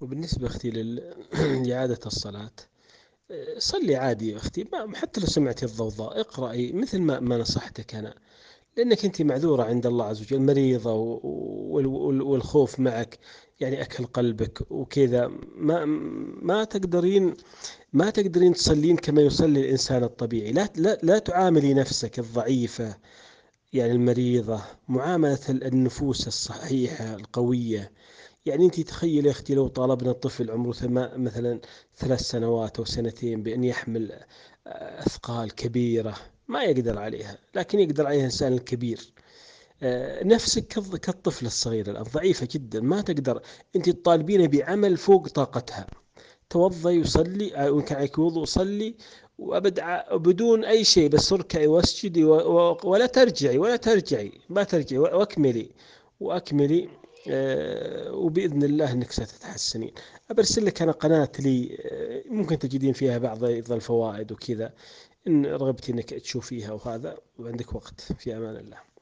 وبالنسبة أختي لإعادة الصلاة، صلي عادي يا أختي، حتى لو سمعتي الضوضاء اقرأي مثل ما نصحتك أنا، لأنك أنت معذورة عند الله عز وجل، مريضة والخوف معك يعني أكل قلبك وكذا، ما تقدرين تصلين كما يصلي الإنسان الطبيعي. لا تعاملي نفسك الضعيفة يعني المريضة معاملة النفوس الصحيحة القوية. يعني أنت تخيل يا أختي لو طالبنا الطفل عمره مثلا 3 سنوات أو 2 بأن يحمل أثقال كبيرة ما يقدر عليها، لكن يقدر عليها إنسان الكبير. نفسك كالطفل الصغير الآن ضعيفة جدا ما تقدر، أنت تطالبينه بعمل فوق طاقتها. توضي وصلي، وإن كان عليك وضوء صلي بدون أي شيء، بس اركعي واسجدي ولا ترجعي وأكملي وبإذن الله أنك ستتحسنين. أرسل لك أنا قناة لي ممكن تجدين فيها بعض الفوائد وكذا، إن رغبتي أنك تشوفيها، وهذا وعندك وقت. في أمان الله.